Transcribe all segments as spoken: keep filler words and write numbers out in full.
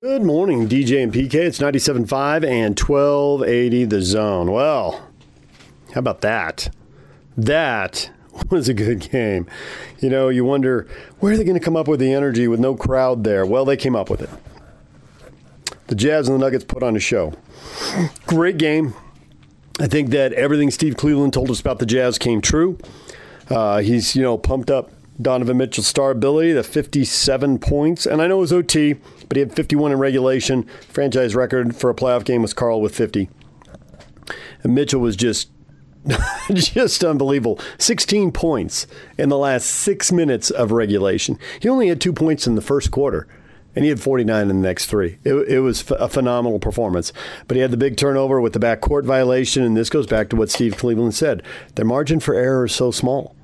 Good morning, D J and P K. It's ninety-seven point five and twelve eighty The Zone. Well, how about that? That was a good game. You know, you wonder, where are they going to come up with the energy with no crowd there? Well, they came up with it. The Jazz and the Nuggets put on a show. Great game. I think that everything Steve Cleveland told us about the Jazz came true. Uh, he's, you know, pumped up Donovan Mitchell's star ability to fifty-seven points. And I know it was O T, but he had fifty-one in regulation. Franchise record for a playoff game was Karl with fifty. And Mitchell was just, just unbelievable. sixteen points in the last six minutes of regulation. He only had two points in the first quarter, and he had forty-nine in the next three. It, it was a phenomenal performance. But he had the big turnover with the backcourt violation, and this goes back to what Steve Cleveland said. Their margin for error is so small.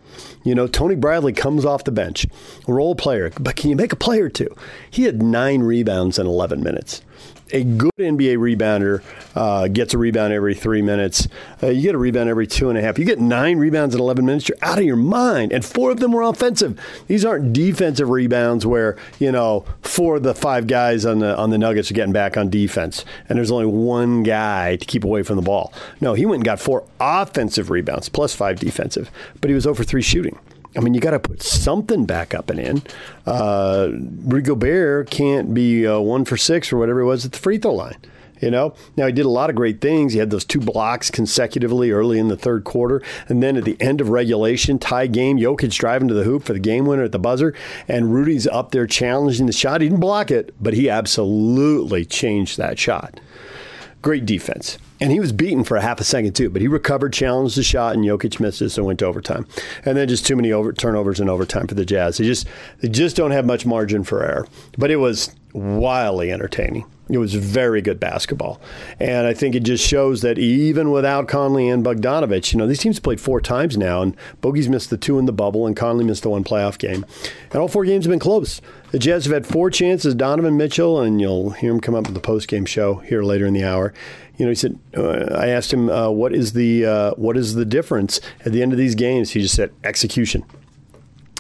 You know, Tony Bradley comes off the bench, role player, but can you make a play or two? He had nine rebounds in eleven minutes. A good N B A rebounder uh, gets a rebound every three minutes. Uh, you get a rebound every two and a half. You get nine rebounds in eleven minutes, you're out of your mind. And four of them were offensive. These aren't defensive rebounds where, you know, four of the five guys on the on the Nuggets are getting back on defense, and there's only one guy to keep away from the ball. No, he went and got four offensive rebounds, plus five defensive. But he was oh for three shooting. I mean, you got to put something back up and in. Uh, Rudy Gobert can't be uh, one for six or whatever it was at the free throw line. You know, now he did a lot of great things. He had those two blocks consecutively early in the third quarter. And then at the end of regulation, tie game, Jokic driving to the hoop for the game winner at the buzzer. And Rudy's up there challenging the shot. He didn't block it, but he absolutely changed that shot. Great defense. And he was beaten for a half a second, too. But he recovered, challenged the shot, and Jokic missed it, so went to overtime. And then just too many over, turnovers in overtime for the Jazz. They just they just don't have much margin for error. But it was wildly entertaining. It was very good basketball. And I think it just shows that even without Conley and Bogdanović, you know, these teams played four times now, and Bogey's missed the two in the bubble, and Conley missed the one playoff game. And all four games have been close. The Jazz have had four chances. Donovan Mitchell, and you'll hear him come up with the post-game show here later in the hour. You know, he said, uh, I asked him, uh, what is the uh, what is the difference at the end of these games? He just said, execution.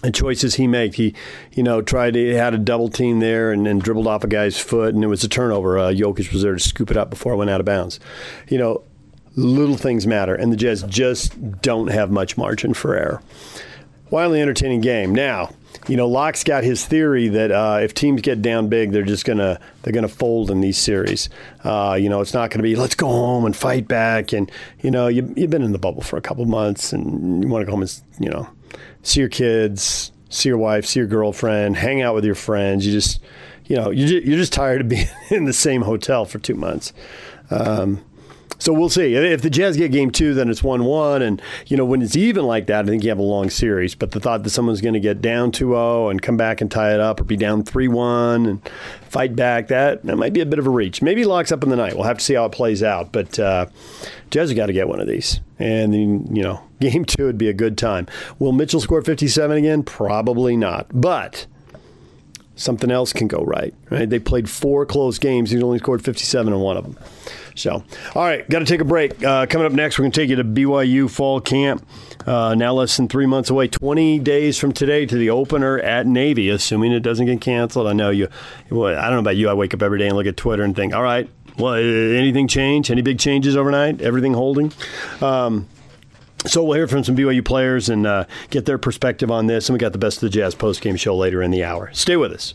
The choices he made, he, you know, tried to had a double team there and then dribbled off a guy's foot, and it was a turnover. Uh, Jokic was there to scoop it up before it went out of bounds. You know, little things matter, and the Jazz just don't have much margin for error. Wildly entertaining game. Now, you know, Locke's got his theory that uh, if teams get down big, they're just gonna they're gonna fold in these series. Uh, you know, it's not gonna be let's go home and fight back. And you know, you, you've been in the bubble for a couple months, and you want to go home and you know, see your kids, see your wife, see your girlfriend, hang out with your friends. You just, you know, you're you're just tired of being in the same hotel for two months. Um, So we'll see. If the Jazz get game two, then it's one one. And, you know, when it's even like that, I think you have a long series. But the thought that someone's going to get down two oh and come back and tie it up or be down three one and fight back, that that might be a bit of a reach. Maybe it locks up in the night. We'll have to see how it plays out. But uh, Jazz have got to get one of these. And, then, you know, game two would be a good time. Will Mitchell score fifty-seven again? Probably not. But something else can go right. Right? They played four close games. He's only scored fifty-seven in one of them. So, all right, got to take a break. Uh, coming up next, we're going to take you to B Y U fall camp. Uh, now less than three months away, twenty days from today to the opener at Navy, assuming it doesn't get canceled. I know you, well, I don't know about you, I wake up every day and look at Twitter and think, all right, well, anything change? Any big changes overnight? Everything holding? Um, so we'll hear from some B Y U players and uh, get their perspective on this. And we got the Best of the Jazz postgame show later in the hour. Stay with us.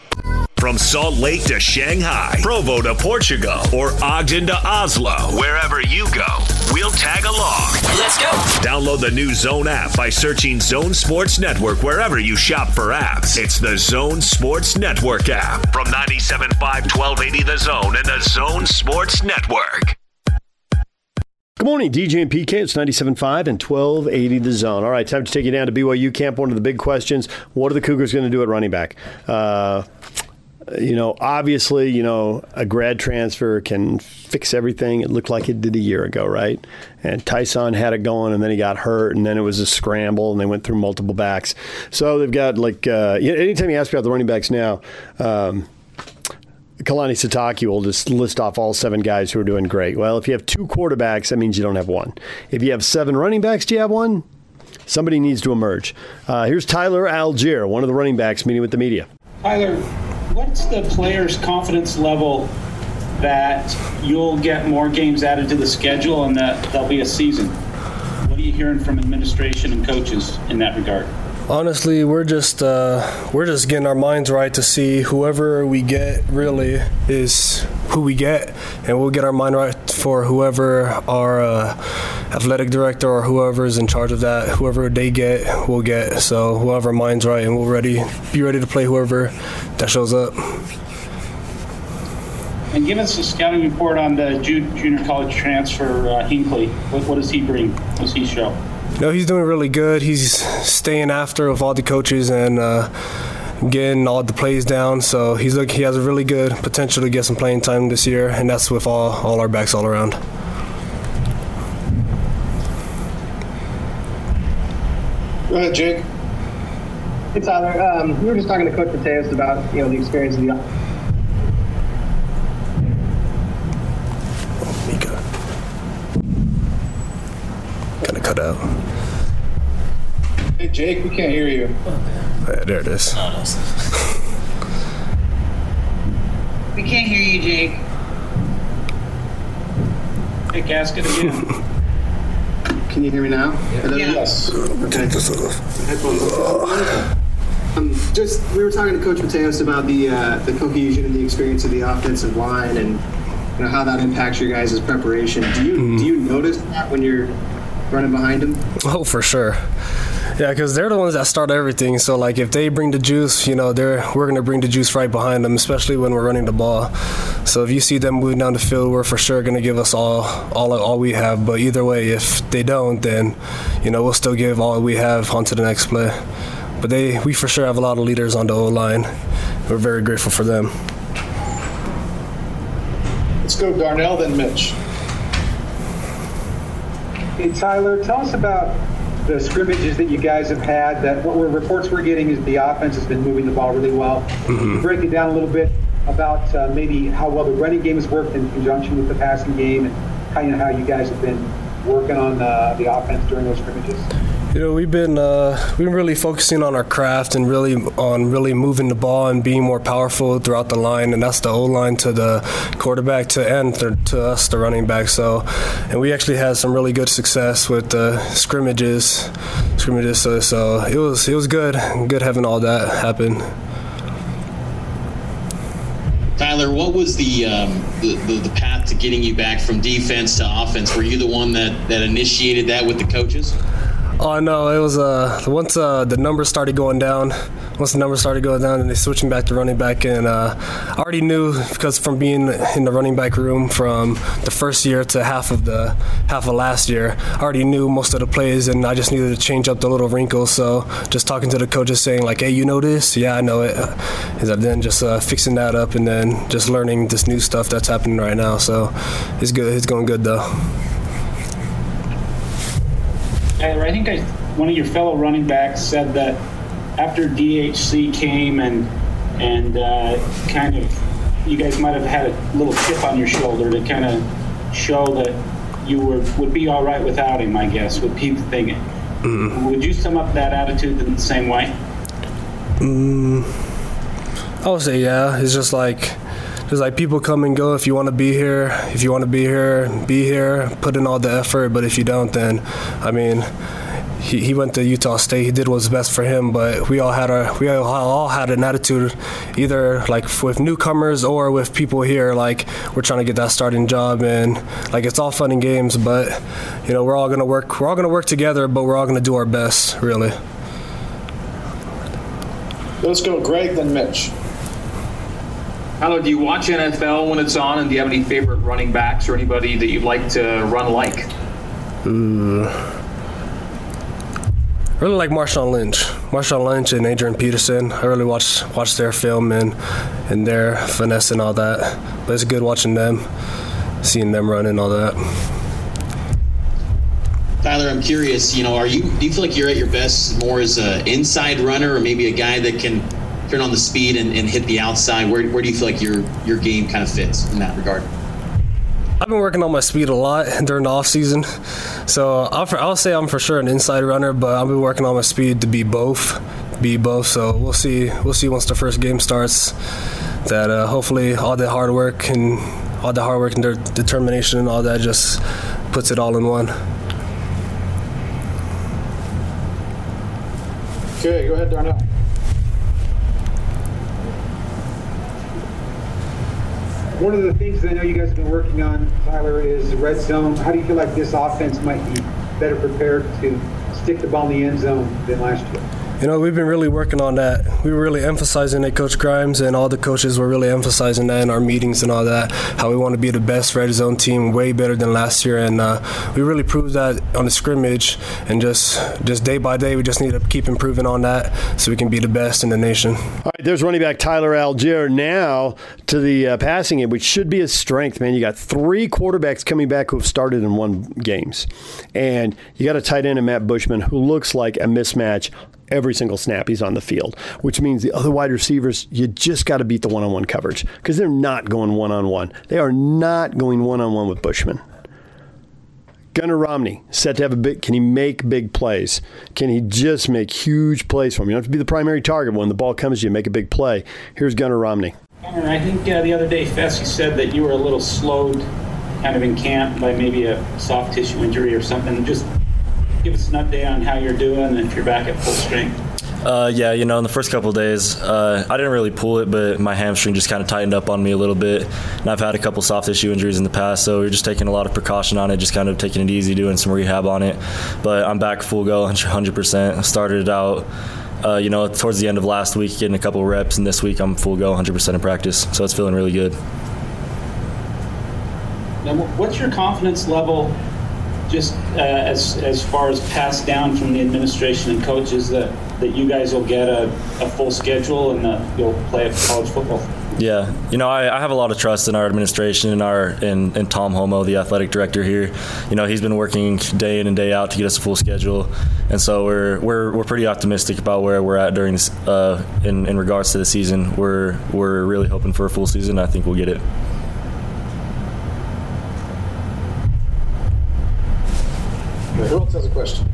From Salt Lake to Shanghai, Provo to Portugal, or Ogden to Oslo, wherever you go, we'll tag along. Let's go. Download the new Zone app by searching Zone Sports Network wherever you shop for apps. It's the Zone Sports Network app from ninety-seven point five, twelve eighty The Zone and the Zone Sports Network. Good morning, D J and P K. It's ninety-seven point five and twelve eighty The Zone. All right, time to take you down to B Y U camp. One of the big questions, what are the Cougars going to do at running back? Uh... You know, obviously, you know, a grad transfer can fix everything. It looked like it did a year ago, right? And Tyson had it going, and then he got hurt, and then it was a scramble, and they went through multiple backs. So they've got, like, uh, anytime you ask about the running backs now, um, Kalani Sitaki will just list off all seven guys who are doing great. Well, if you have two quarterbacks, that means you don't have one. If you have seven running backs, do you have one? Somebody needs to emerge. Uh, here's Tyler Allgeier, one of the running backs, meeting with the media. Tyler, what's the player's confidence level that you'll get more games added to the schedule and that there'll be a season? What are you hearing from administration and coaches in that regard? Honestly, we're just uh, we're just getting our minds right to see whoever we get really is who we get, and we'll get our mind right for whoever our uh, athletic director or whoever is in charge of that. Whoever they get, we'll get. So we'll have our minds right, and we'll ready be ready to play whoever that shows up. And give us a scouting report on the junior college transfer, uh, Hinckley. What, what does he bring? What does he show? No, he's doing really good. He's staying after with all the coaches and uh, getting all the plays down. So he's look, he has a really good potential to get some playing time this year, and that's with all, all our backs all around. Go ahead, Jake. Hey, Tyler. Um, we were just talking to Coach Mateus about, you know, the experience of the oh, Mika. Kind of cut out. Hey, Jake, we can't hear you. Yeah, there it is. Oh, no. We can't hear you, Jake. Hey, gasket again. Can you hear me now? Yeah. Yeah. Yes. Take this off. Um, just, we were talking to Coach Mateus about the uh, the cohesion and the experience of the offensive line, and you know, how that impacts your guys' preparation. Do you mm. do you notice that when you're running behind him? Oh, for sure. Yeah, because they're the ones that start everything. So, like, if they bring the juice, you know, they're we're going to bring the juice right behind them, especially when we're running the ball. So if you see them moving down the field, we're for sure going to give us all, all all we have. But either way, if they don't, then, you know, we'll still give all we have onto the next play. But they we for sure have a lot of leaders on the O-line. We're very grateful for them. Let's go Darnell, then Mitch. Hey, Tyler, tell us about the scrimmages that you guys have had. That what we're reports we're getting is the offense has been moving the ball really well. Mm-hmm. Break it down a little bit about uh, maybe how well the running game has worked in conjunction with the passing game, and kind of how you guys have been working on uh, the offense during those scrimmages. You know, we've been uh, we've been really focusing on our craft and really on really moving the ball and being more powerful throughout the line, and that's the O line to the quarterback to and th- to us the running back. So, and we actually had some really good success with uh, scrimmages, scrimmages. So, so it was it was good, good having all that happen. Tyler, what was the, um, the, the the path to getting you back from defense to offense? Were you the one that, that initiated that with the coaches? Oh, no, it was uh, once uh, the numbers started going down, once the numbers started going down and they switching back to running back. And uh, I already knew, because from being in the running back room from the first year to half of the half of last year, I already knew most of the plays, and I just needed to change up the little wrinkles. So just talking to the coaches saying, like, hey, you know this? Yeah, I know it. And then just uh, fixing that up, and then just learning this new stuff that's happening right now. So it's good. It's going good, though. Tyler, I think I, one of your fellow running backs said that after D H C came and and uh, kind of you guys might have had a little chip on your shoulder to kind of show that you were would be all right without him, I guess, with people thinking. Mm. Would you sum up that attitude in the same way? Mm, I would say, yeah. It's just like... It's like people come and go. If you want to be here, if you want to be here, be here, put in all the effort. But if you don't, then, I mean, he, he went to Utah State. He did what's best for him. But we all had our, we all had an attitude, either like with newcomers or with people here, like we're trying to get that starting job. And like it's all fun and games, but you know we're all gonna work. We're all gonna work together, but we're all gonna do our best, really. Let's go, Greg, then Mitch. Tyler, do you watch N F L when it's on, and do you have any favorite running backs or anybody that you'd like to run like? Mm. I really like Marshawn Lynch. Marshawn Lynch and Adrian Peterson. I really watch watch their film and, and their finesse and all that. But it's good watching them, seeing them run and all that. Tyler, I'm curious, you know, are you do you feel like you're at your best more as an inside runner, or maybe a guy that can turn on the speed and, and hit the outside? Where where do you feel like your your game kind of fits in that regard? I've been working on my speed a lot during the offseason. So I'll, I'll say I'm for sure an inside runner, but I've been working on my speed to be both. Be both. So we'll see. We'll see once the first game starts that uh, hopefully all that hard work and all the hard work and their determination and all that just puts it all in one. Okay, go ahead, Darnell. One of the things that I know you guys have been working on, Tyler, is red zone. How do you feel like this offense might be better prepared to stick the ball in the end zone than last year? You know, we've been really working on that. We were really emphasizing it, Coach Grimes, and all the coaches were really emphasizing that in our meetings and all that, how we want to be the best red zone team, way better than last year. And uh, we really proved that on the scrimmage. And just, just day by day, we just need to keep improving on that so we can be the best in the nation. All right, there's running back Tyler Allgeier now to the uh, passing game, which should be his strength, man. You got three quarterbacks coming back who have started and won games. And you got a tight end in Matt Bushman who looks like a mismatch every single snap he's on the field, which means the other wide receivers, you just got to beat the one-on-one coverage because they're not going one-on-one. They are not going one-on-one with Bushman. Gunnar Romney, set to have a big, can he make big plays? Can he just make huge plays for him? You don't have to be the primary target. When the ball comes to you, make a big play. Here's Gunnar Romney. Gunnar, I think uh, the other day, Fess, you said that you were a little slowed kind of in camp by maybe a soft tissue injury or something. Just give us an update on how you're doing and if you're back at full strength. Uh, yeah, you know, in the first couple of days, uh, I didn't really pull it, but my hamstring just kind of tightened up on me a little bit. And I've had a couple soft tissue injuries in the past, so we're just taking a lot of precaution on it, just kind of taking it easy, doing some rehab on it. But I'm back full go, one hundred percent. I started out, uh, you know, towards the end of last week, getting a couple reps, and this week I'm full go, one hundred percent in practice. So it's feeling really good. Now, what's your confidence level? Just uh, as as far as passed down from the administration and coaches, that, that you guys will get a, a full schedule and that you'll play college football. Yeah, you know, I, I have a lot of trust in our administration and our and, and Tom Homo, the athletic director here. You know, he's been working day in and day out to get us a full schedule, and so we're we're we're pretty optimistic about where we're at during this, uh, in in regards to the season. We're we're really hoping for a full season. I think we'll get it. Who else has a question?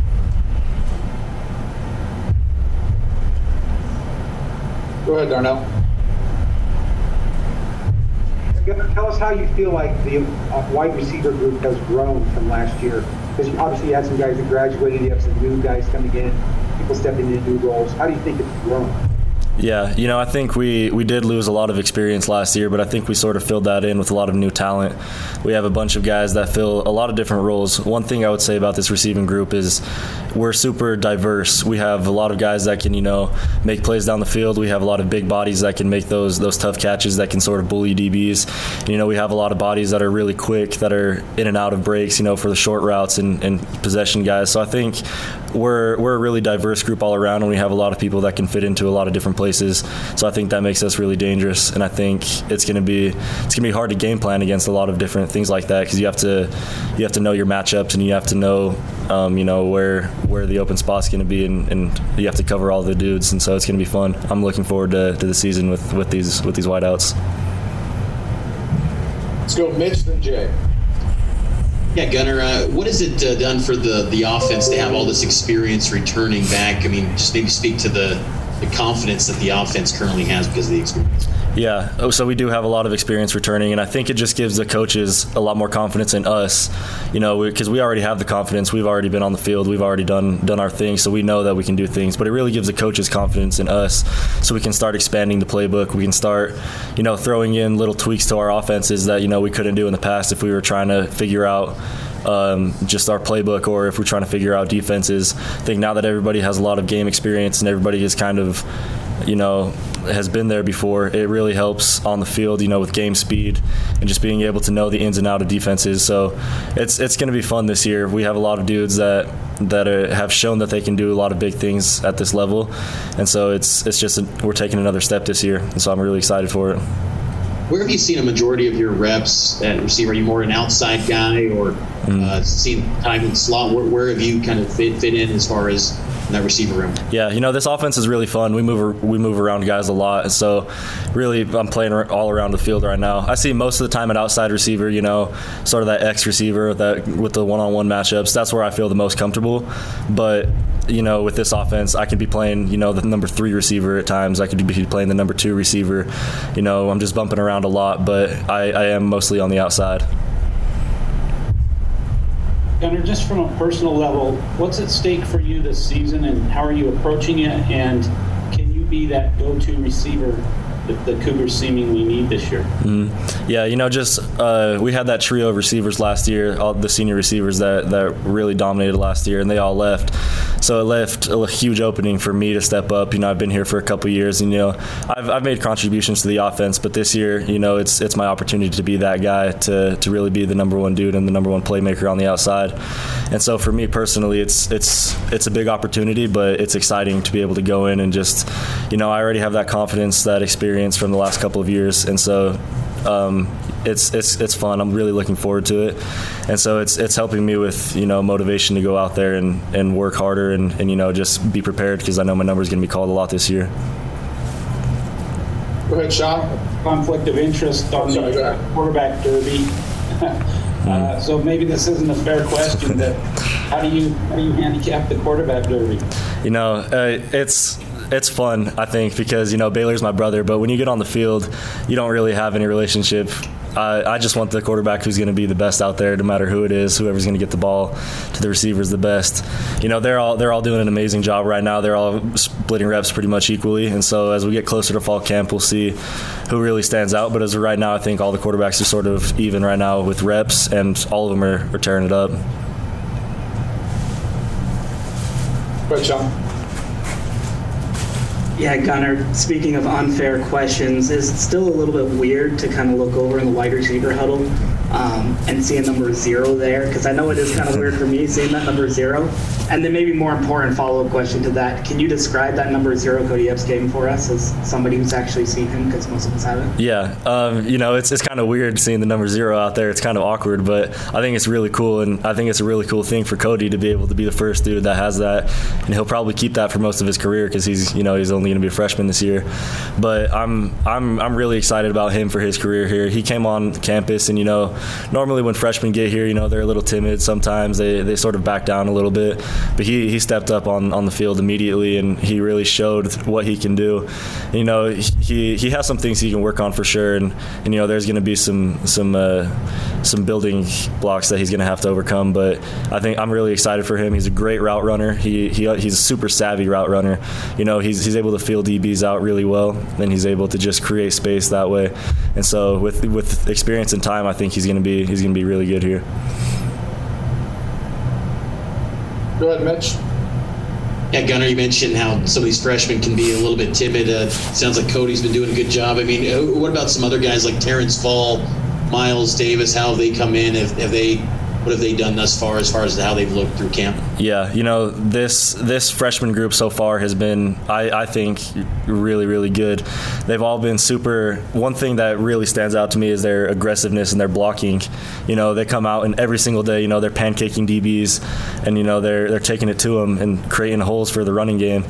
Go ahead, Darnell. Tell us how you feel like the wide receiver group has grown from last year. Because you obviously had some guys that graduated, you have some new guys coming in, people stepping into new roles. How do you think it's grown? Yeah, you know, I think we, we did lose a lot of experience last year, but I think we sort of filled that in with a lot of new talent. We have a bunch of guys that fill a lot of different roles. One thing I would say about this receiving group is we're super diverse. We have a lot of guys that can, you know, make plays down the field. We have a lot of big bodies that can make those those tough catches that can sort of bully D Bs. And, you know, we have a lot of bodies that are really quick, that are in and out of breaks, you know, for the short routes and, and possession guys. So I think we're we're a really diverse group all around, and we have a lot of people that can fit into a lot of different places. Places. So I think that makes us really dangerous, and I think it's going to be it's going to be hard to game plan against a lot of different things like that, because you have to you have to know your matchups, and you have to know um, you know where where the open spot's going to be, and, and you have to cover all the dudes, and so it's going to be fun. I'm looking forward to, to the season with, with these with these wideouts. Let's go, Mitch and Jay. Yeah, Gunnar, uh, what has it uh, done for the the offense to have all this experience returning back? I mean, just maybe speak to the. the confidence that the offense currently has because of the experience. Yeah, oh, so we do have a lot of experience returning, and I think it just gives the coaches a lot more confidence in us, you know, because we, we already have the confidence. We've already been on the field. We've already done done our thing, so we know that we can do things, but it really gives the coaches confidence in us so we can start expanding the playbook. We can start, you know, throwing in little tweaks to our offenses that, you know, we couldn't do in the past if we were trying to figure out Um, just our playbook, or if we're trying to figure out defenses. I think now that everybody has a lot of game experience and everybody is kind of, you know, has been there before, it really helps on the field, you know, with game speed and just being able to know the ins and out of defenses. So it's it's going to be fun this year. We have a lot of dudes that that are, have shown that they can do a lot of big things at this level, and so it's it's just a, we're taking another step this year, and so I'm really excited for it. Where have you seen a majority of your reps at receiver? Are you more an outside guy, or uh, seen time in slot? Where, where have you kind of fit, fit in as far as in that receiver room. Yeah, you know, this offense is really fun. We move we move around guys a lot, so really I'm playing all around the field right now. I see most of the time an outside receiver, you know, sort of that X receiver that with the one-on-one matchups. That's where I feel the most comfortable. But you know, with this offense, I could be playing, you know, the number three receiver at times. I could be playing the number two receiver. You know, I'm just bumping around a lot, but I, I am mostly on the outside. Gunnar, just from a personal level, what's at stake for you this season, and how are you approaching it? And can you be that go-to receiver that the Cougars seemingly need this year? Mm-hmm. Yeah, you know, just uh, we had that trio of receivers last year, all the senior receivers that, that really dominated last year, and they all left. So it left a huge opening for me to step up. You know, I've been here for a couple of years, and, you know, I've, I've made contributions to the offense, but this year, you know, it's it's my opportunity to be that guy, to to really be the number one dude and the number one playmaker on the outside. And so for me personally, it's it's it's a big opportunity, but it's exciting to be able to go in and just, you know, I already have that confidence, that experience from the last couple of years, and so um, it's it's it's fun. I'm really looking forward to it, and so it's it's helping me with, you know, motivation to go out there and, and work harder and, and, you know, just be prepared, because I know my number is going to be called a lot this year. Go ahead, Sean. Conflict of interest on Sorry, the quarterback derby. mm-hmm. uh, so maybe this isn't a fair question, but how do you how do you handicap the quarterback derby? You know, uh, it's. It's fun, I think, because, you know, Baylor's my brother, but when you get on the field, you don't really have any relationship. I, I just want the quarterback who's going to be the best out there, no matter who it is, whoever's going to get the ball to the receivers the best. You know, they're all they're all doing an amazing job right now. They're all splitting reps pretty much equally, and so as we get closer to fall camp, we'll see who really stands out. But as of right now, I think all the quarterbacks are sort of even right now with reps, and all of them are, are tearing it up. Great job. Yeah, Gunnar, speaking of unfair questions, it's still a little bit weird to kind of look over in the wide receiver huddle um, and seeing number zero there, because I know it is kind of weird for me seeing that number zero. And then maybe more important follow-up question to that, can you describe that number zero Cody Epps game for us as somebody who's actually seen him, because most of us haven't? Yeah, um, you know, it's it's kind of weird seeing the number zero out there. It's kind of awkward, but I think it's really cool, and I think it's a really cool thing for Cody to be able to be the first dude that has that, and he'll probably keep that for most of his career, because he's, you know, he's only going to be a freshman this year. But I'm I'm I'm really excited about him for his career here. He came on campus, and, you know, normally when freshmen get here, you know, they're a little timid sometimes. They they sort of back down a little bit. But he, he stepped up on, on the field immediately, and he really showed what he can do. You know, he he has some things he can work on for sure, and, and you know, there's going to be some some uh, some building blocks that he's going to have to overcome. But I think I'm really excited for him. He's a great route runner. He he he's a super savvy route runner. You know, he's he's able to fill D Bs out really well, and he's able to just create space that way. And so with with experience and time, I think he's going to be he's going to be really good here. Go ahead, Mitch. Yeah, Gunnar, you mentioned how some of these freshmen can be a little bit timid. Uh, sounds like Cody's been doing a good job. I mean, what about some other guys like Terrence Fall, Miles Davis? How have they come in? Have, have they? What have they done thus far as far as how they've looked through camp? Yeah, you know, this this freshman group so far has been, I, I think, really, really good. They've all been super. One thing that really stands out to me is their aggressiveness and their blocking. You know, they come out and every single day, you know, they're pancaking D Bs, and, you know, they're they're taking it to them and creating holes for the running game.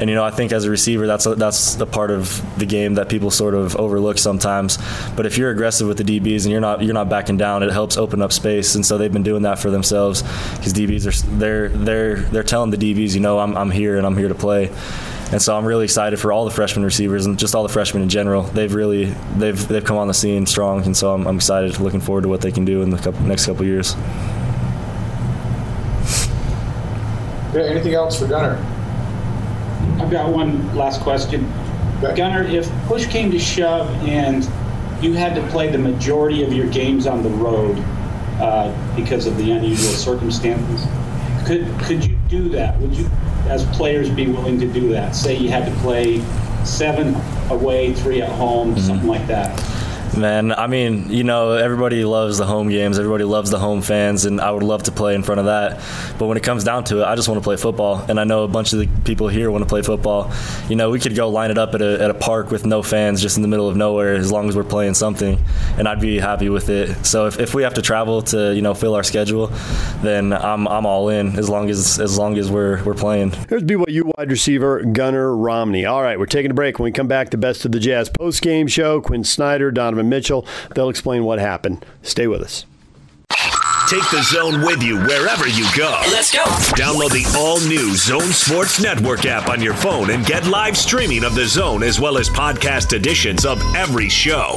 And, you know, I think as a receiver, that's a, that's the part of the game that people sort of overlook sometimes. But if you're aggressive with the D Bs and you're not you're not backing down, it helps open up space. And so they've been doing that for themselves, because D Bs are they're they're they're telling the D Bs, you know, I'm I'm here and I'm here to play. And so I'm really excited for all the freshman receivers and just all the freshmen in general. They've really they've they've come on the scene strong, and so I'm I'm excited, looking forward to what they can do in the couple, next couple years. Yeah, anything else for Gunnar? I've got one last question. Okay. Gunnar, if push came to shove and you had to play the majority of your games on the road, Uh, because of the unusual circumstances, could could you do that? Would you, as players, be willing to do that? Say you had to play seven away, three at home, mm-hmm. something like that. Man, I mean, you know, everybody loves the home games. Everybody loves the home fans, and I would love to play in front of that. But when it comes down to it, I just want to play football, and I know a bunch of the people here want to play football. You know, we could go line it up at a, at a park with no fans just in the middle of nowhere as long as we're playing something, and I'd be happy with it. So if, if we have to travel to, you know, fill our schedule, then I'm I'm all in as long as as long as we're, we're playing. Here's B Y U wide receiver Gunnar Romney. All right, we're taking a break. When we come back, the Best of the Jazz post-game show, Quinn Snyder, Donovan Mitchell. They'll explain what happened. Stay with us. Take the Zone with you wherever you go. Let's go. Download the all-new Zone Sports Network app on your phone and get live streaming of the Zone as well as podcast editions of every show.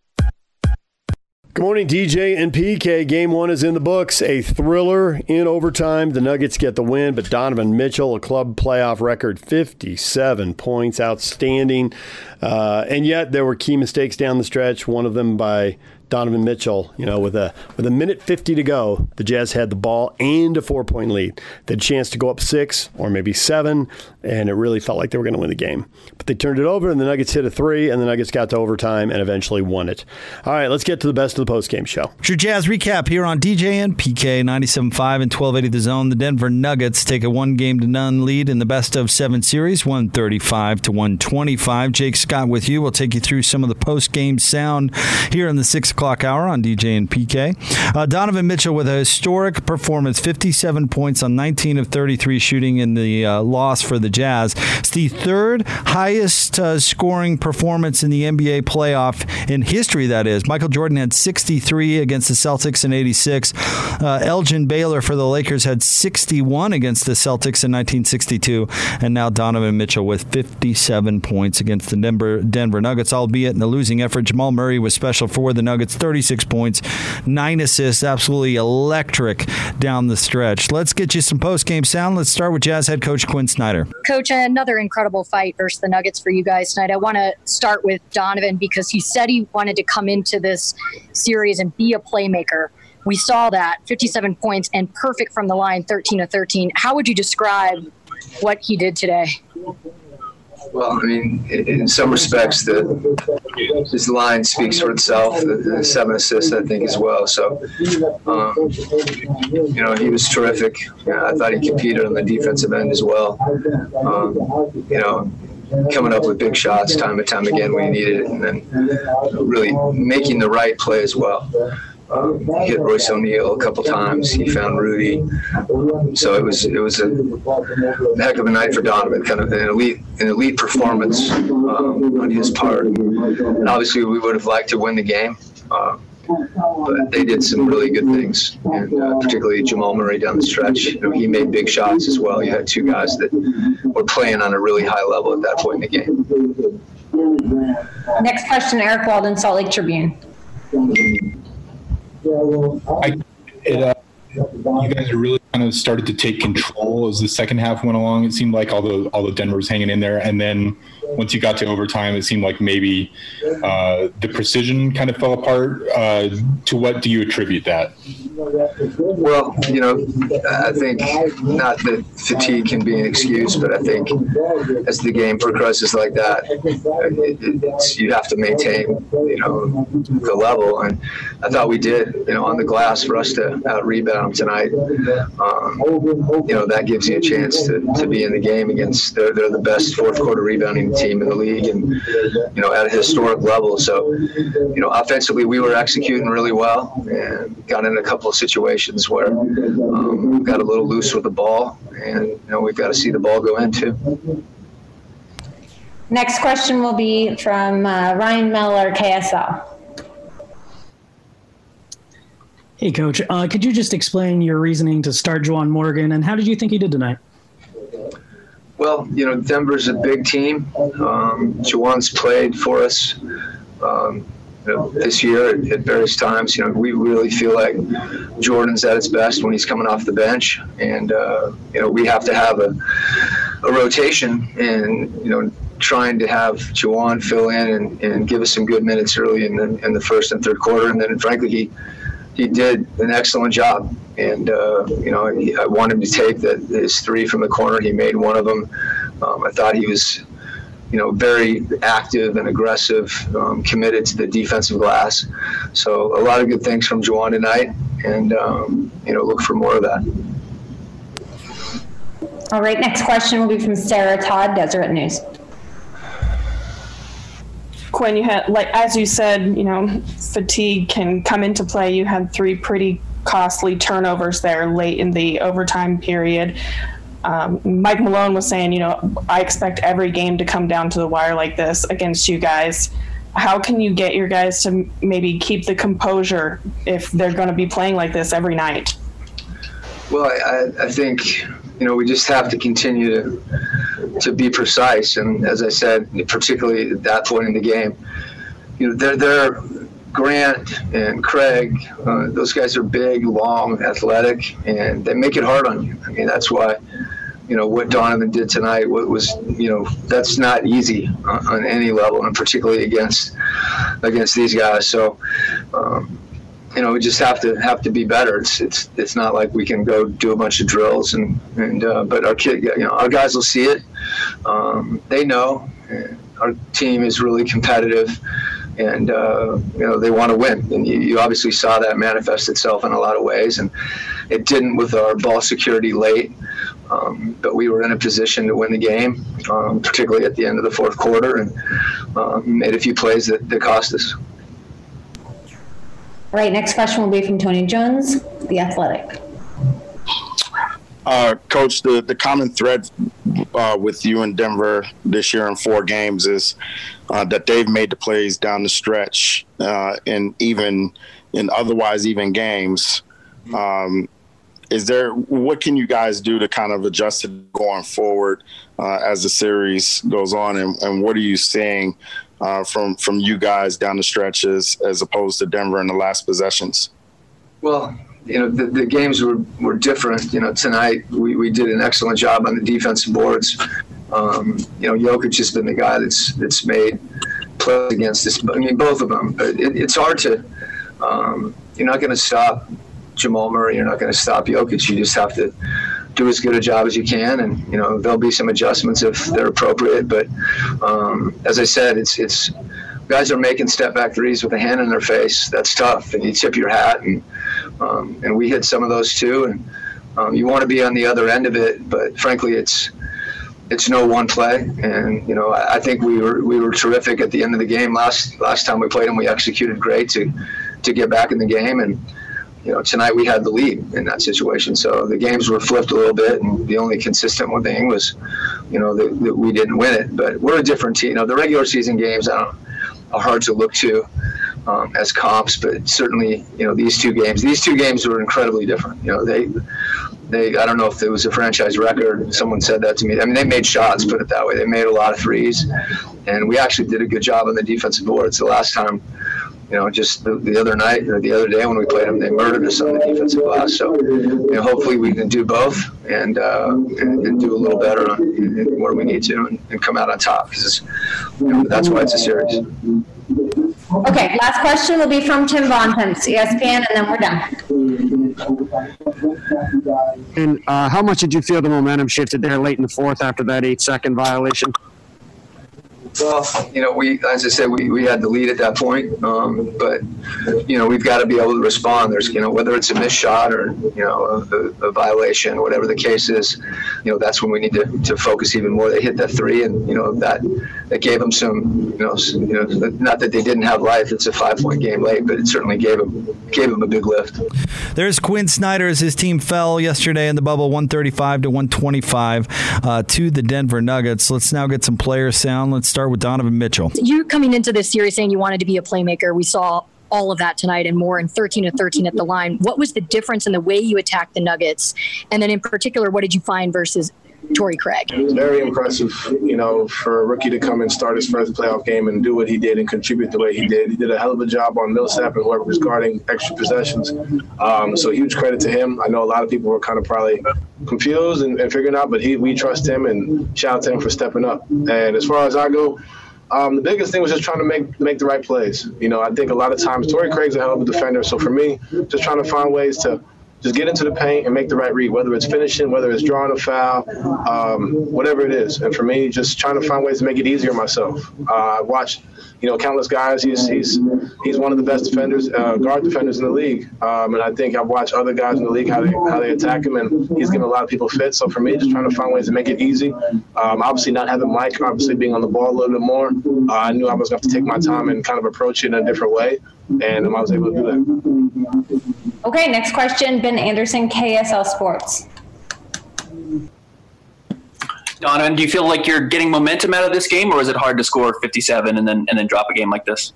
Good morning, D J and P K. Game one is in the books. A thriller in overtime. The Nuggets get the win, but Donovan Mitchell, a club playoff record, fifty-seven points, outstanding. Uh, and yet there were key mistakes down the stretch, one of them by Donovan Mitchell. You know, with a with a minute fifty to go, the Jazz had the ball and a four-point lead. They had a chance to go up six or maybe seven, and it really felt like they were going to win the game. But they turned it over, and the Nuggets hit a three, and the Nuggets got to overtime and eventually won it. All right, let's get to the Best of the Postgame Show. It's your Jazz recap here on D J and P K, ninety-seven point five and twelve eighty The Zone. The Denver Nuggets take a one-game-to-none lead in the best-of-seven series, one thirty-five to one twenty-five. Jake Scott with you. We'll take you through some of the postgame sound here in the six o'clock hour on D J and P K. Uh, Donovan Mitchell with a historic performance, fifty-seven points on nineteen of thirty-three shooting in the uh, loss for the Jazz. It's the third highest uh, scoring performance in the N B A playoff in history, that is. Michael Jordan had sixty-three against the Celtics in eighty-six. Uh, Elgin Baylor for the Lakers had sixty-one against the Celtics in nineteen sixty-two. And now Donovan Mitchell with fifty-seven points against the Denver, Denver Nuggets, albeit in a losing effort. Jamal Murray was special for the Nuggets, thirty-six points, nine assists, absolutely electric down the stretch. Let's get you some post-game sound. Let's start with Jazz head coach Quinn Snyder. Coach, another incredible fight versus the Nuggets for you guys tonight. I want to start with Donovan because he said he wanted to come into this series and be a playmaker. We saw that, fifty-seven points and perfect from the line, thirteen of thirteen. How would you describe what he did today? Well, I mean, in some respects, the, his line speaks for itself. The, the seven assists, I think, as well. So, um, you know, he was terrific. You know, I thought he competed on the defensive end as well. Um, you know, coming up with big shots time and time again when he needed it, and then really making the right play as well. Um, hit Royce O'Neal a couple times. He found Rudy. So it was it was a heck of a night for Donovan. Kind of an elite an elite performance um, on his part. And obviously, we would have liked to win the game, uh, but they did some really good things. And uh, particularly Jamal Murray down the stretch. You know, he made big shots as well. You had two guys that were playing on a really high level at that point in the game. Next question, Eric Walden, Salt Lake Tribune. I, it, uh, you guys really kind of started to take control as the second half went along. It seemed like all the all the Denver was hanging in there, and then once you got to overtime, it seemed like maybe uh, the precision kind of fell apart. Uh, to what do you attribute that? Well, you know, I think not that fatigue can be an excuse, but I think as the game progresses like that, it, it's, you have to maintain, you know, the level, and I thought we did. You know, on the glass for us to out rebound tonight. Um, you know, that gives you a chance to, to be in the game against, they're, they're the best fourth quarter rebounding team in the league, and, you know, at a historic level. So, you know, offensively we were executing really well and got in a couple of situations where um, we got a little loose with the ball, and, you know, we've got to see the ball go in too. Next question will be from uh, Ryan Miller, K S L. Hey, Coach, uh, could you just explain your reasoning to start Juwan Morgan, and how did you think he did tonight? Well, you know, Denver's a big team. Um, Juwan's played for us um, you know, this year at, at various times. You know, we really feel like Jordan's at his best when he's coming off the bench, and, uh, you know, we have to have a a rotation, and you know, trying to have Juwan fill in and, and give us some good minutes early in the, in the first and third quarter, and then frankly he he did an excellent job. And uh, you know, he, I wanted him to take that his three from the corner. He made one of them. Um, I thought he was, you know, very active and aggressive, um, committed to the defensive glass. So a lot of good things from Juwan tonight, and um, you know, look for more of that. All right, next question will be from Sarah Todd, Deseret News. Quinn, you had, like as you said, you know, fatigue can come into play. You had three pretty costly turnovers there late in the overtime period. Um, Mike Malone was saying, you know, I expect every game to come down to the wire like this against you guys. How can you get your guys to maybe keep the composure if they're going to be playing like this every night? Well, I, I think... You know, we just have to continue to, to be precise. And as I said, particularly at that point in the game, you know, they're, they're Grant and Craig. Uh, those guys are big, long, athletic, and they make it hard on you. I mean, that's why, you know, what Donovan did tonight was, you know, that's not easy on, on any level, and particularly against against these guys. So, um, you know, we just have to have to be better. It's it's it's not like we can go do a bunch of drills and and uh, but our kid, you know, our guys will see it. Um, they know our team is really competitive, and uh, you know, they want to win. And you, you obviously saw that manifest itself in a lot of ways, and it didn't with our ball security late. Um, but we were in a position to win the game, um, particularly at the end of the fourth quarter, and um, made a few plays that, that cost us. All right, next question will be from Tony Jones, The Athletic. Uh, Coach, the, the common thread uh, with you in Denver this year in four games is uh, that they've made the plays down the stretch, uh, and even in otherwise even games. Um, is there what can you guys do to kind of adjust it going forward uh, as the series goes on, and, and what are you seeing Uh, from from you guys down the stretches as opposed to Denver in the last possessions? Well, you know, the, the games were, were different. You know, tonight we, we did an excellent job on the defensive boards. Um, you know, Jokic has been the guy that's that's made plays against this. I mean, both of them. But it, it's hard to um, – you're not going to stop Jamal Murray. You're not going to stop Jokic. You just have to – do as good a job as you can, and you know, there'll be some adjustments if they're appropriate. But um, as I said, it's it's guys are making step back threes with a hand in their face. That's tough, and you tip your hat, and um, and we hit some of those too. And um, you want to be on the other end of it, but frankly, it's it's no one play. And you know, I, I think we were we were terrific at the end of the game last last time we played them. We executed great to to get back in the game, and you know, tonight we had the lead in that situation. So the games were flipped a little bit, and the only consistent one thing was, you know, that, that we didn't win it. But we're a different team. You know, the regular season games I don't, are hard to look to um, as comps, but certainly, you know, these two games, these two games were incredibly different. You know, they, they, I don't know if it was a franchise record. Someone said that to me. I mean, they made shots, put it that way. They made a lot of threes, and we actually did a good job on the defensive boards. The last time, you know, just the, the other night or the other day when we played them, they murdered us on the defensive glass. So, you know, hopefully we can do both and uh, and, and do a little better on, in, in where we need to and, and come out on top, because you know, that's why it's a series. Okay, last question will be from Tim Bontemps, E S P N, and then we're done. And uh, how much did you feel the momentum shifted there late in the fourth after that eight-second violation? Well, you know, we, as I said, we, we had the lead at that point, um, but, you know, we've got to be able to respond. There's, you know, whether it's a missed shot or, you know, a, a violation, whatever the case is, you know, that's when we need to, to focus even more. They hit that three, and, you know, that, that gave them some, you know, some, you know, not that they didn't have life. It's a five-point game late, but it certainly gave them, gave them a big lift. There's Quinn Snyder as his team fell yesterday in the bubble, one thirty-five to one twenty-five uh, to the Denver Nuggets. Let's now get some player sound. Let's start with Donovan Mitchell. You're coming into this series saying you wanted to be a playmaker. We saw all of that tonight and more in thirteen of thirteen at the line. What was the difference in the way you attacked the Nuggets? And then in particular, what did you find versus Torrey Craig. It was very impressive, you know, for a rookie to come and start his first playoff game and do what he did and contribute the way he did. He did a hell of a job on Millsap and whoever was guarding extra possessions. Um, so huge credit to him. I know a lot of people were kind of probably confused and, and figuring out, but he, we trust him and shout out to him for stepping up. And as far as I go, Um, the biggest thing was just trying to make make the right plays. You know, I think a lot of times Torrey Craig's a hell of a defender. So for me, just trying to find ways to just get into the paint and make the right read, whether it's finishing, whether it's drawing a foul, um, whatever it is. And for me, just trying to find ways to make it easier myself. Uh, I watched, you know, countless guys. He's he's he's one of the best defenders, uh, guard defenders in the league. Um, and I think I've watched other guys in the league, how they how they attack him, and he's giving a lot of people fits. So for me, just trying to find ways to make it easy. Um, obviously not having Mike, obviously being on the ball a little bit more. Uh, I knew I was going to have to take my time and kind of approach it in a different way. And I was able to do that. Okay, next question, Ben Anderson, K S L Sports. Donovan, do you feel like you're getting momentum out of this game, or is it hard to score fifty-seven and then and then drop a game like this?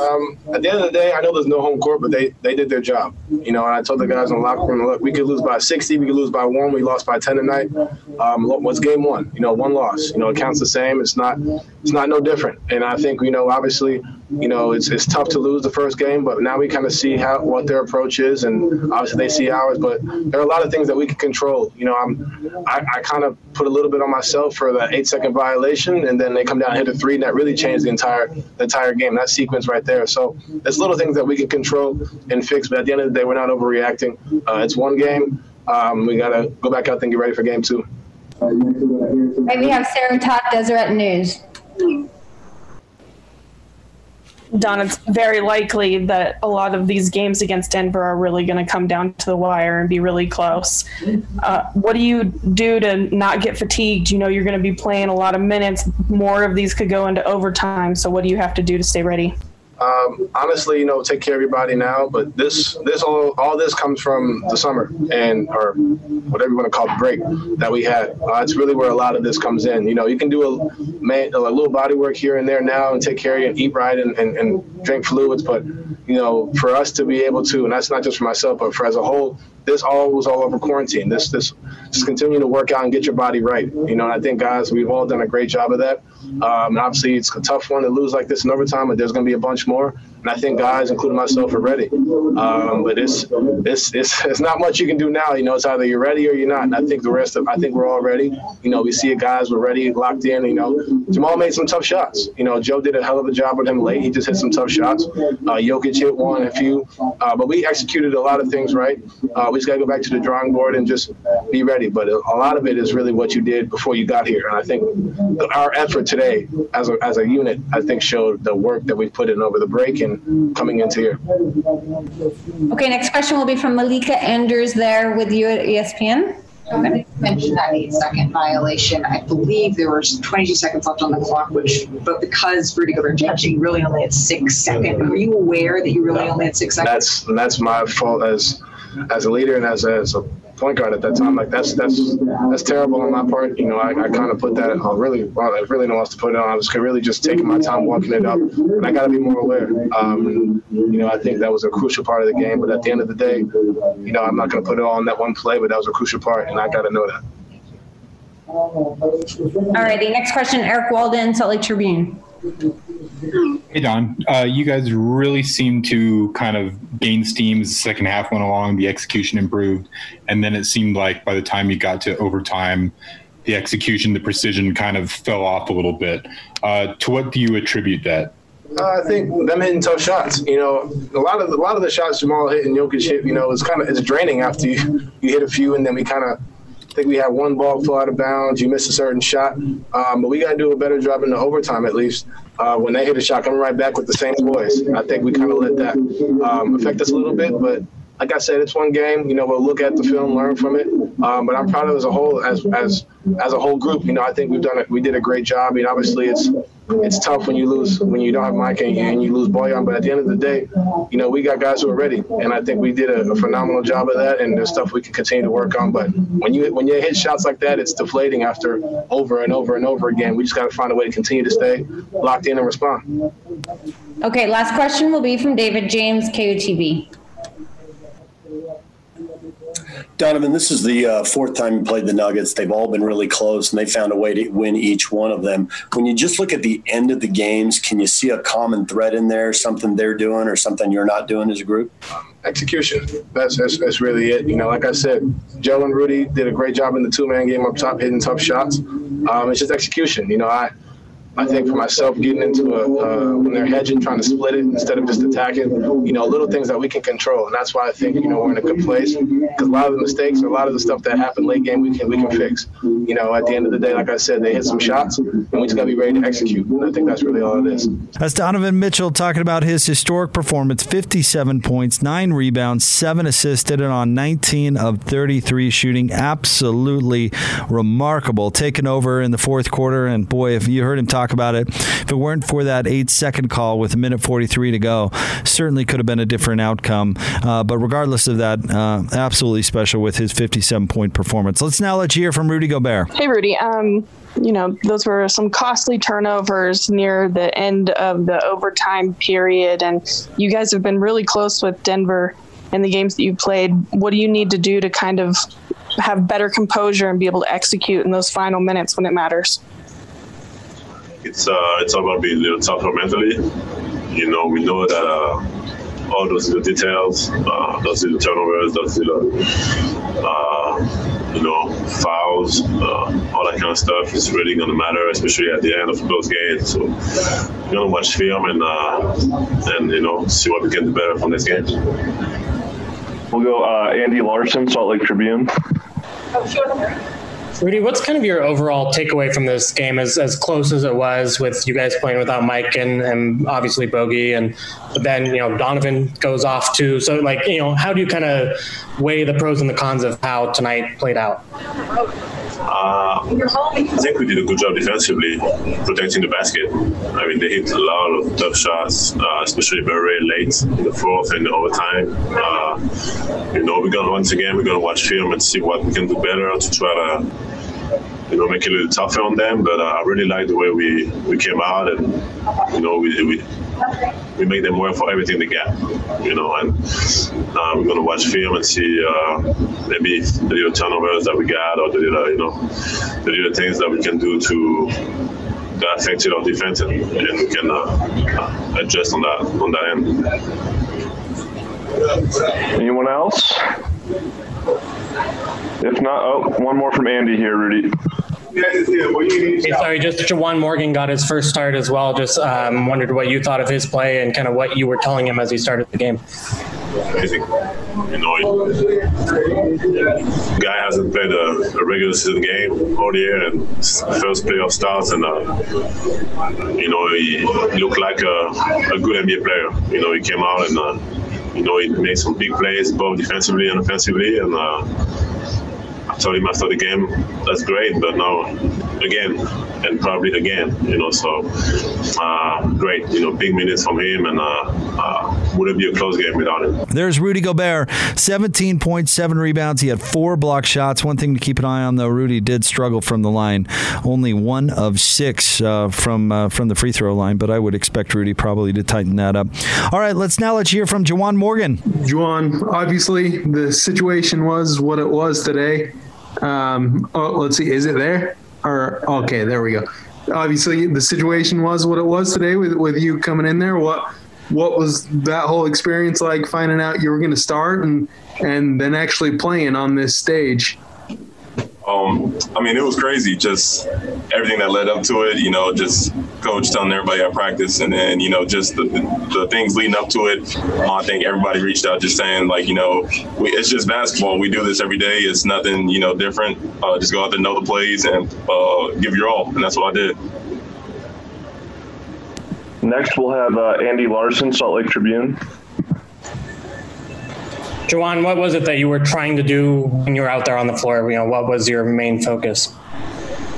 Um, at the end of the day, I know there's no home court, but they, they did their job. You know, and I told the guys in the locker room, look, we could lose by sixty, we could lose by one, we lost by ten tonight. Um, what's game one? You know, one loss. You know, it counts the same. It's not it's not no different. And I think, you know, obviously, you know, it's it's tough to lose the first game, but now we kind of see how what their approach is, and obviously they see ours. But there are a lot of things that we can control. You know, I'm I, I kind of put a little bit on myself for the eight second violation, and then they come down and hit a three, and that really changed the entire the entire game. That sequence right there. So there's little things that we can control and fix, but at the end of the day, we're not overreacting. Uh, it's one game. Um, we got to go back out and get ready for game two. Maybe we have Sarah Todd, Deseret News. Don, it's very likely that a lot of these games against Denver are really going to come down to the wire and be really close. Uh, what do you do to not get fatigued? You know you're going to be playing a lot of minutes. More of these could go into overtime. So what do you have to do to stay ready? Um, honestly, you know, take care of your body now. But this, this all, all this comes from the summer and or whatever you want to call it, break that we had. Uh, it's really where a lot of this comes in. You know, you can do a, man, a little body work here and there now and take care of you and eat right and, and, and drink fluids. But, you know, for us to be able to, and that's not just for myself, but for as a whole, this all was all over quarantine. This, this, just continue to work out and get your body right. You know, and I think, guys, we've all done a great job of that. Um, and obviously, it's a tough one to lose like this in overtime, but there's going to be a bunch more. And I think guys, including myself, are ready. Um, but it's, it's it's it's not much you can do now. You know, it's either you're ready or you're not. And I think the rest of I think we're all ready. You know, we see it, guys. We're ready, locked in. You know, Jamal made some tough shots. You know, Joe did a hell of a job with him late. He just hit some tough shots. Uh, Jokic hit one, a few. Uh, but we executed a lot of things right. Uh, we just got to go back to the drawing board and just be ready. But a lot of it is really what you did before you got here. And I think our effort today as a, as a unit, I think, showed the work that we put in over the break and coming into here. Okay, next question will be from Malika Anders there with you at E S P N. I mentioned that eight-second violation. I believe there were twenty-two seconds left on the clock, which, but because Rudy Gobert touching, really only had six seconds. Were you aware that you really no, only had six seconds? That's that's my fault as as a leader and as as a point guard at that time. Like that's that's that's terrible on my part. You know, I, I kind of put that on really well, I really don't want to put it on. I was really just taking my time walking it up, and I got to be more aware. Um, you know, I think that was a crucial part of the game. But at the end of the day, you know, I'm not going to put it all on that one play, but that was a crucial part, and I got to know that. All righty, next question, Eric Walden, Salt Lake Tribune. Hey, Don. Uh, you guys really seemed to kind of gain steam as the second half went along, the execution improved, and then it seemed like by the time you got to overtime, the execution, the precision kind of fell off a little bit. Uh, to what do you attribute that? Uh, I think them hitting tough shots. You know, a lot of the, a lot of the shots Jamal hit and Jokic hit, you know, it's kind of it's draining after you, you hit a few, and then we kind of – I think we had one ball fall out of bounds. You miss a certain shot. Um, but we got to do a better job in the overtime, at least. Uh, when they hit a shot, coming right back with the same voice. I think we kind of let that um, affect us a little bit. But like I said, it's one game. You know, we'll look at the film, learn from it. Um, but I'm proud of as a whole, as as as a whole group. You know, I think we've done it. We did a great job. And obviously, it's it's tough when you lose, when you don't have Mike and you, and you lose Boyan. But at the end of the day, you know, we got guys who are ready, and I think we did a, a phenomenal job of that. And there's stuff we can continue to work on. But when you when you hit shots like that, it's deflating after over and over and over again. We just got to find a way to continue to stay locked in and respond. Okay, last question will be from David James, K U T V. Donovan, this is the uh, fourth time you played the Nuggets. They've all been really close, and they found a way to win each one of them. When you just look at the end of the games, can you see a common thread in there, something they're doing or something you're not doing as a group? Um, execution. That's, that's that's really it. You know, like I said, Joe and Rudy did a great job in the two-man game up top, hitting tough shots. Um, it's just execution. You know, I – I think for myself, getting into a, uh, when they're hedging, trying to split it instead of just attacking, you know, little things that we can control. And that's why I think, you know, we're in a good place, because a lot of the mistakes, a lot of the stuff that happened late game, we can we can fix. You know, at the end of the day, like I said, they hit some shots, and we just got to be ready to execute. And I think that's really all it is. That's Donovan Mitchell talking about his historic performance, fifty-seven points, nine rebounds, seven assists, and on nineteen of thirty-three shooting. Absolutely remarkable. Taking over in the fourth quarter, and boy, if you heard him talk about it, if it weren't for that eight-second call with a minute forty-three to go, certainly could have been a different outcome. Uh, but regardless of that, uh, absolutely special with his fifty-seven-point performance. Let's now let you hear from Rudy Gobert. Hey, Rudy. Um, you know, those were some costly turnovers near the end of the overtime period, and you guys have been really close with Denver in the games that you played. What do you need to do to kind of have better composure and be able to execute in those final minutes when it matters? It's uh, it's all about being a little tougher mentally. You know, we know that uh, all those little details, uh, those little turnovers, those little, uh, you know, fouls, uh, all that kind of stuff is really going to matter, especially at the end of those games. So we're going to watch film and, uh, and, you know, see what we can do better from this game. We'll go uh, Andy Larson, Salt Lake Tribune. Oh, sure. Rudy, what's kind of your overall takeaway from this game, as, as close as it was with you guys playing without Mike and, and obviously Bogey, and but then, you know, Donovan goes off too. So, like, you know, how do you kind of weigh the pros and the cons of how tonight played out? Uh, I think we did a good job defensively protecting the basket. I mean, they hit a lot of tough shots, uh, especially very late in the fourth and overtime. Uh, you know, we're going to, once again, we're going to watch film and see what we can do better to try to, you know, make it a little tougher on them. But uh, I really like the way we, we came out, and, you know, we we we make them work for everything they got, you know. And uh, we're gonna watch film and see uh, maybe the little turnovers that we got, or the little, you know, the little things that we can do to that affected our defense, and, and we can uh, adjust on that on that end. Anyone else? If not, oh, one more from Andy here, Rudy. Hey, sorry, just Juwan Morgan got his first start as well. Just um, wondered what you thought of his play and kind of what you were telling him as he started the game. Amazing. You know, the guy hasn't played a, a regular season game all year, and first playoff starts, and, uh, you know, he looked like a, a good N B A player. You know, he came out and, uh, you know, he made some big plays, both defensively and offensively, and uh, told him after the game, that's great, but now again, and probably again, you know, so uh, great, you know, big minutes from him, and uh, uh, would it be a close game without him? There's Rudy Gobert, seventeen points, seven rebounds. He had four block shots. One thing to keep an eye on, though, Rudy did struggle from the line, only one of six uh, from uh, from the free throw line, but I would expect Rudy probably to tighten that up. All right, let's now let's hear from Juwan Morgan. Juwan, obviously the situation was what it was today. Um, oh, let's see, is it there? Or okay, there we go. Obviously, the situation was what it was today with with you coming in there. What what was that whole experience like, finding out you were going to start and and then actually playing on this stage? Um, I mean, it was crazy. Just everything that led up to it, you know, just coach telling everybody I practice, and then, you know, just the, the, the things leading up to it. Uh, I think everybody reached out just saying, like, you know, we, it's just basketball. We do this every day. It's nothing, you know, different. Uh, just go out there, know the plays, and uh, give your all. And that's what I did. Next, we'll have uh, Andy Larson, Salt Lake Tribune. Juwan, what was it that you were trying to do when you were out there on the floor? You know, what was your main focus?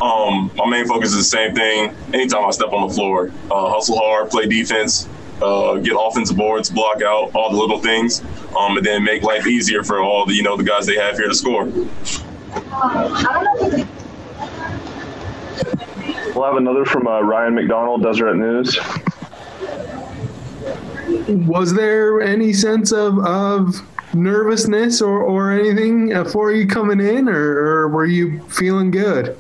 Um, my main focus is the same thing. Anytime I step on the floor, uh, hustle hard, play defense, uh, get offensive boards, block out, all the little things, um, and then make life easier for all the, you know, the guys they have here to score. We'll have another from uh, Ryan McDonald, Deseret News. Was there any sense of of nervousness or, or anything for you coming in, or, or were you feeling good?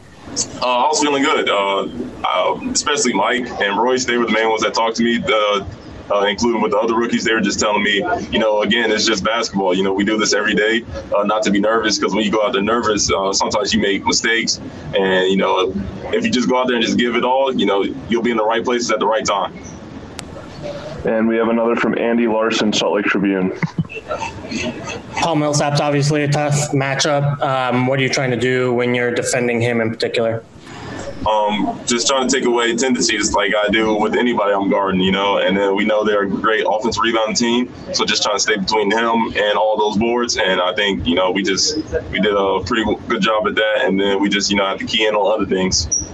Uh, I was feeling good, uh, I, especially Mike and Royce. They were the main ones that talked to me, uh, uh, including with the other rookies. They were just telling me, you know, again, it's just basketball. You know, we do this every day, uh, not to be nervous, because when you go out there nervous, uh, sometimes you make mistakes. And, you know, if you just go out there and just give it all, you know, you'll be in the right places at the right time. And we have another from Andy Larson, Salt Lake Tribune. Paul Millsap's obviously a tough matchup. Um, what are you trying to do when you're defending him in particular? Um, just trying to take away tendencies like I do with anybody I'm guarding, you know, and then we know they're a great offensive rebounding team. So just trying to stay between him and all those boards. And I think, you know, we just we did a pretty good job at that. And then we just, you know, have to key in on other things.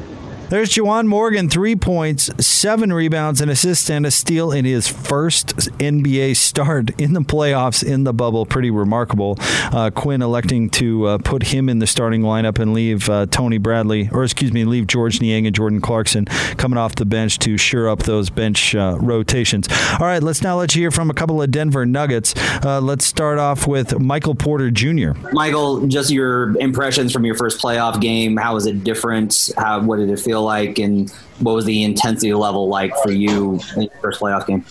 There's Juwan Morgan, three points, seven rebounds, an assist, and a steal in his first N B A start in the playoffs in the bubble. Pretty remarkable. Uh, Quinn electing to uh, put him in the starting lineup and leave uh, Tony Bradley, or excuse me, leave George Niang and Jordan Clarkson coming off the bench to shore up those bench uh, rotations. All right, let's now let you hear from a couple of Denver Nuggets. Uh, let's start off with Michael Porter Junior Michael, just your impressions from your first playoff game. How was it different? How, what did it feel like, and what was the intensity level like for you in your first playoff game?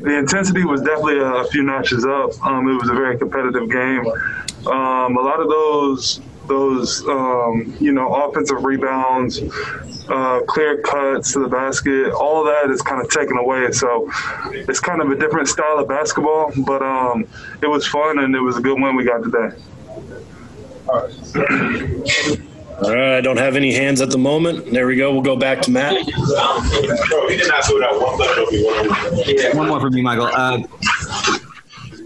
The intensity was definitely a few notches up. Um, it was a very competitive game. Um, a lot of those, those um, you know, offensive rebounds, uh, clear cuts to the basket, all of that is kind of taken away. So it's kind of a different style of basketball, but um, it was fun, and it was a good win we got today. All right. All right, I don't have any hands at the moment. There we go. We'll go back to Matt. One more for me, Michael. Uh,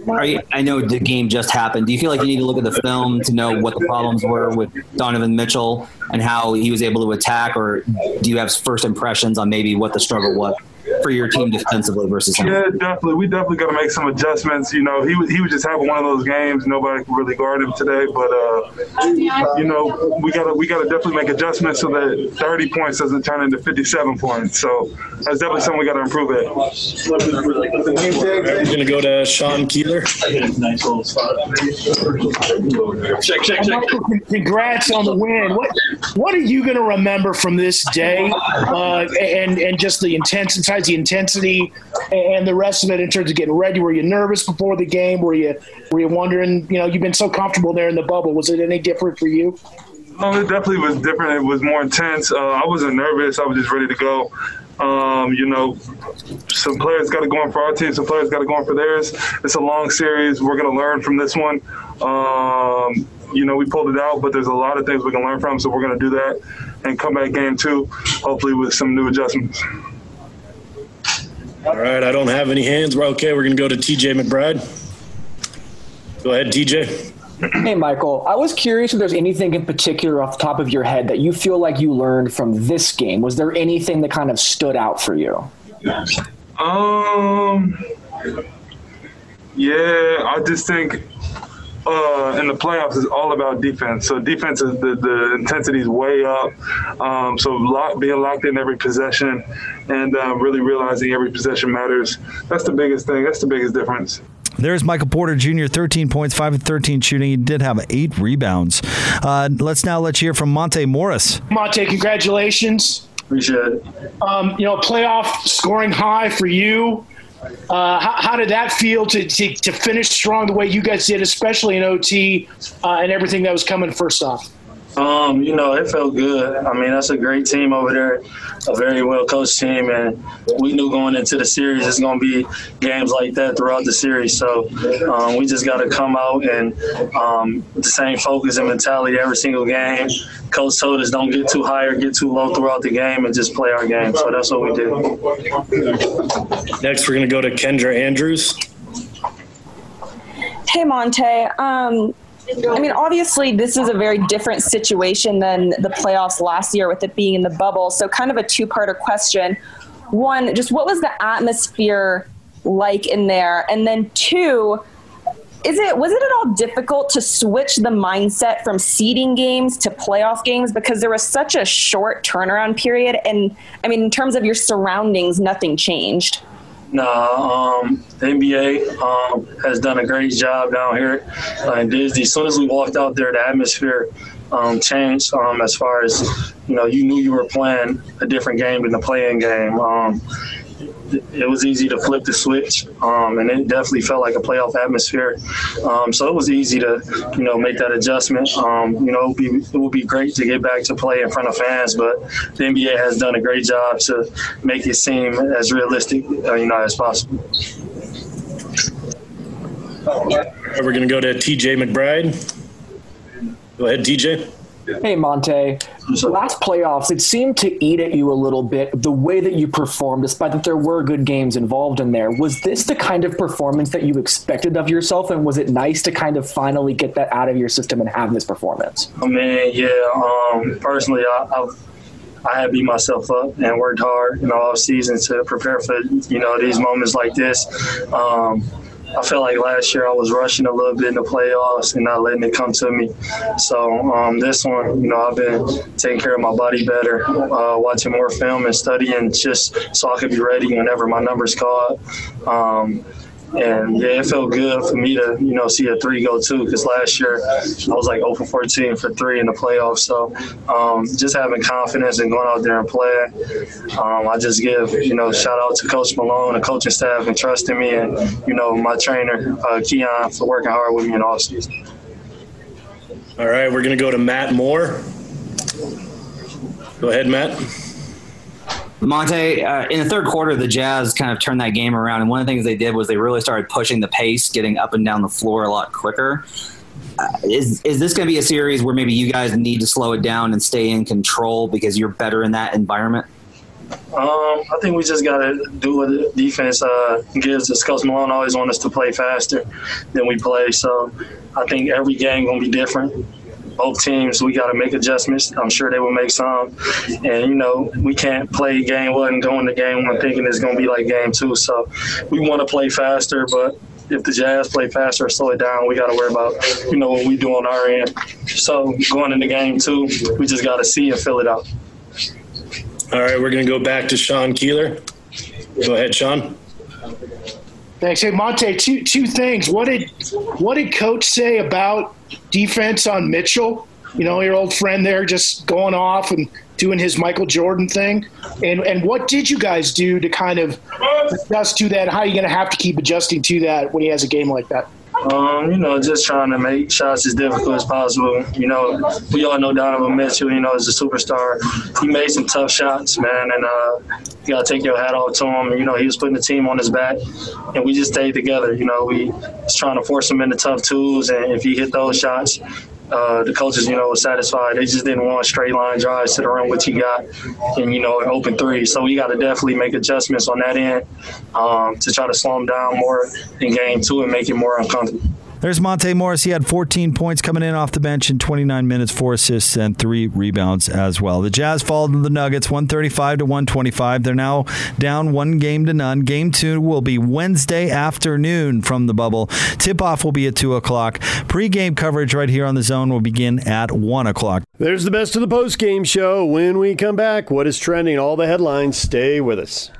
are you, I know the game just happened. Do you feel like you need to look at the film to know what the problems were with Donovan Mitchell and how he was able to attack, or do you have first impressions on maybe what the struggle was for your team defensively versus him? Yeah, definitely. We definitely got to make some adjustments. You know, he was he was just having one of those games. Nobody could really guard him today, but uh, you know, we gotta we gotta definitely make adjustments so that thirty points doesn't turn into fifty-seven points. So that's definitely something we got to improve at. We're gonna go to Sean Keeler. Check, check, check. Congrats on the win. What what are you gonna remember from this day, uh, and and just the intensity? The intensity and the rest of it in terms of getting ready. Were you nervous before the game? Were you were you wondering, you know, you've been so comfortable there in the bubble. Was it any different for you? No, it definitely was different. It was more intense. Uh, I wasn't nervous. I was just ready to go. Um, you know, some players got to go in for our team. Some players got to go in for theirs. It's a long series. We're going to learn from this one. Um, you know, we pulled it out, but there's a lot of things we can learn from, so we're going to do that and come back game two, hopefully with some new adjustments. All right, I don't have any hands. We're okay. We're going to go to T J McBride. Go ahead, T J. Hey, Michael, I was curious if there's anything in particular off the top of your head that you feel like you learned from this game. Was there anything that kind of stood out for you? Um, yeah, I just think uh, in the playoffs it's all about defense. So defense, is the, the intensity is way up. Um, so lock, being locked in every possession, and uh, really realizing every possession matters. That's the biggest thing. That's the biggest difference. There's Michael Porter Junior, thirteen points, five of thirteen shooting. He did have eight rebounds. Uh, let's now let you hear from Monte Morris. Monte, congratulations. Appreciate it. Um, you know, playoff scoring high for you. Uh, how, how did that feel to, to to finish strong the way you guys did, especially in O T uh, and everything that was coming first off? Um, you know, it felt good. I mean, that's a great team over there, a very well-coached team, and we knew going into the series it's going to be games like that throughout the series. So um, we just got to come out and um, the same focus and mentality every single game. Coach told us don't get too high or get too low throughout the game and just play our game. So that's what we did. Next, we're going to go to Kendra Andrews. Hey, Monte. Um I mean, obviously, this is a very different situation than the playoffs last year with it being in the bubble. So kind of a two-parter question. One, just what was the atmosphere like in there? And then two, is it was it at all difficult to switch the mindset from seeding games to playoff games? Because there was such a short turnaround period. And, I mean, in terms of your surroundings, nothing changed. Nah, um, the N B A um, has done a great job down here in Disney. As soon as we walked out there, the atmosphere um, changed um, as far as, you know, you knew you were playing a different game than the play-in game. Um, it was easy to flip the switch, um, and it definitely felt like a playoff atmosphere. Um, so it was easy to, you know, make that adjustment. Um, you know, it would be, it would be great to get back to play in front of fans, but the N B A has done a great job to make it seem as realistic, uh, you know, as possible. We're going to go to T J McBride. Go ahead, T J. Hey, Monte. Last playoffs, it seemed to eat at you a little bit, the way that you performed, despite that there were good games involved in there. Was this the kind of performance that you expected of yourself, and was it nice to kind of finally get that out of your system and have this performance? I mean, yeah, um, personally, I, I've I had beat myself up and worked hard in the offseason to prepare for, you know, these moments like this. Um I felt like last year I was rushing a little bit in the playoffs and not letting it come to me. So um, this one, you know, I've been taking care of my body better, uh, watching more film and studying just so I could be ready whenever my number's called. Um, and, yeah, it felt good for me to, you know, see a three go two, because last year I was like zero for fourteen for three in the playoffs. So um, just having confidence and going out there and playing, um, I just give, you know, shout out to Coach Malone, the coaching staff, and trusting me, and, you know, my trainer, uh, Keon, for working hard with me in the offseason. All right, we're going to go to Matt Moore. Go ahead, Matt. Monte, uh, in the third quarter, the Jazz kind of turned that game around, and one of the things they did was they really started pushing the pace, getting up and down the floor a lot quicker. Uh, is is this going to be a series where maybe you guys need to slow it down and stay in control because you're better in that environment? Um, I think we just got to do what the defense uh, gives us. Coach Malone always wants us to play faster than we play, so I think every game going to be different. Both teams, we got to make adjustments. I'm sure they will make some. And, you know, we can't play game one and go into game one thinking it's going to be like game two. So we want to play faster, but if the Jazz play faster or slow it down, we got to worry about, you know, what we do on our end. So going into game two, we just got to see and fill it out. All right, we're going to go back to Sean Keeler. Go ahead, Sean. Thanks. Hey, Monte, two two things. What did what did Coach say about defense on Mitchell? You know, your old friend there just going off and doing his Michael Jordan thing. And and what did you guys do to kind of adjust to that? How are you going to have to keep adjusting to that when he has a game like that? Um, you know, just trying to make shots as difficult as possible. You know, we all know Donovan Mitchell, you know, is a superstar. He made some tough shots, man, and uh, you got to take your hat off to him. You know, he was putting the team on his back, and we just stayed together. You know, we was trying to force him into tough twos, and if he hit those shots, uh, the coaches, you know, were satisfied. They just didn't want straight line drives to the rim, which he got, and, you know, an open three. So we got to definitely make adjustments on that end um, to try to slow him down more in game two and make it more uncomfortable. There's Monte Morris. He had fourteen points coming in off the bench in twenty-nine minutes, four assists, and three rebounds as well. The Jazz fall to the Nuggets, one thirty-five to one twenty-five. They're now down one game to none. Game two will be Wednesday afternoon from the bubble. Tip-off will be at two o'clock. Pre-game coverage right here on The Zone will begin at one o'clock. There's the best of the post-game show. When we come back, what is trending, all the headlines. Stay with us.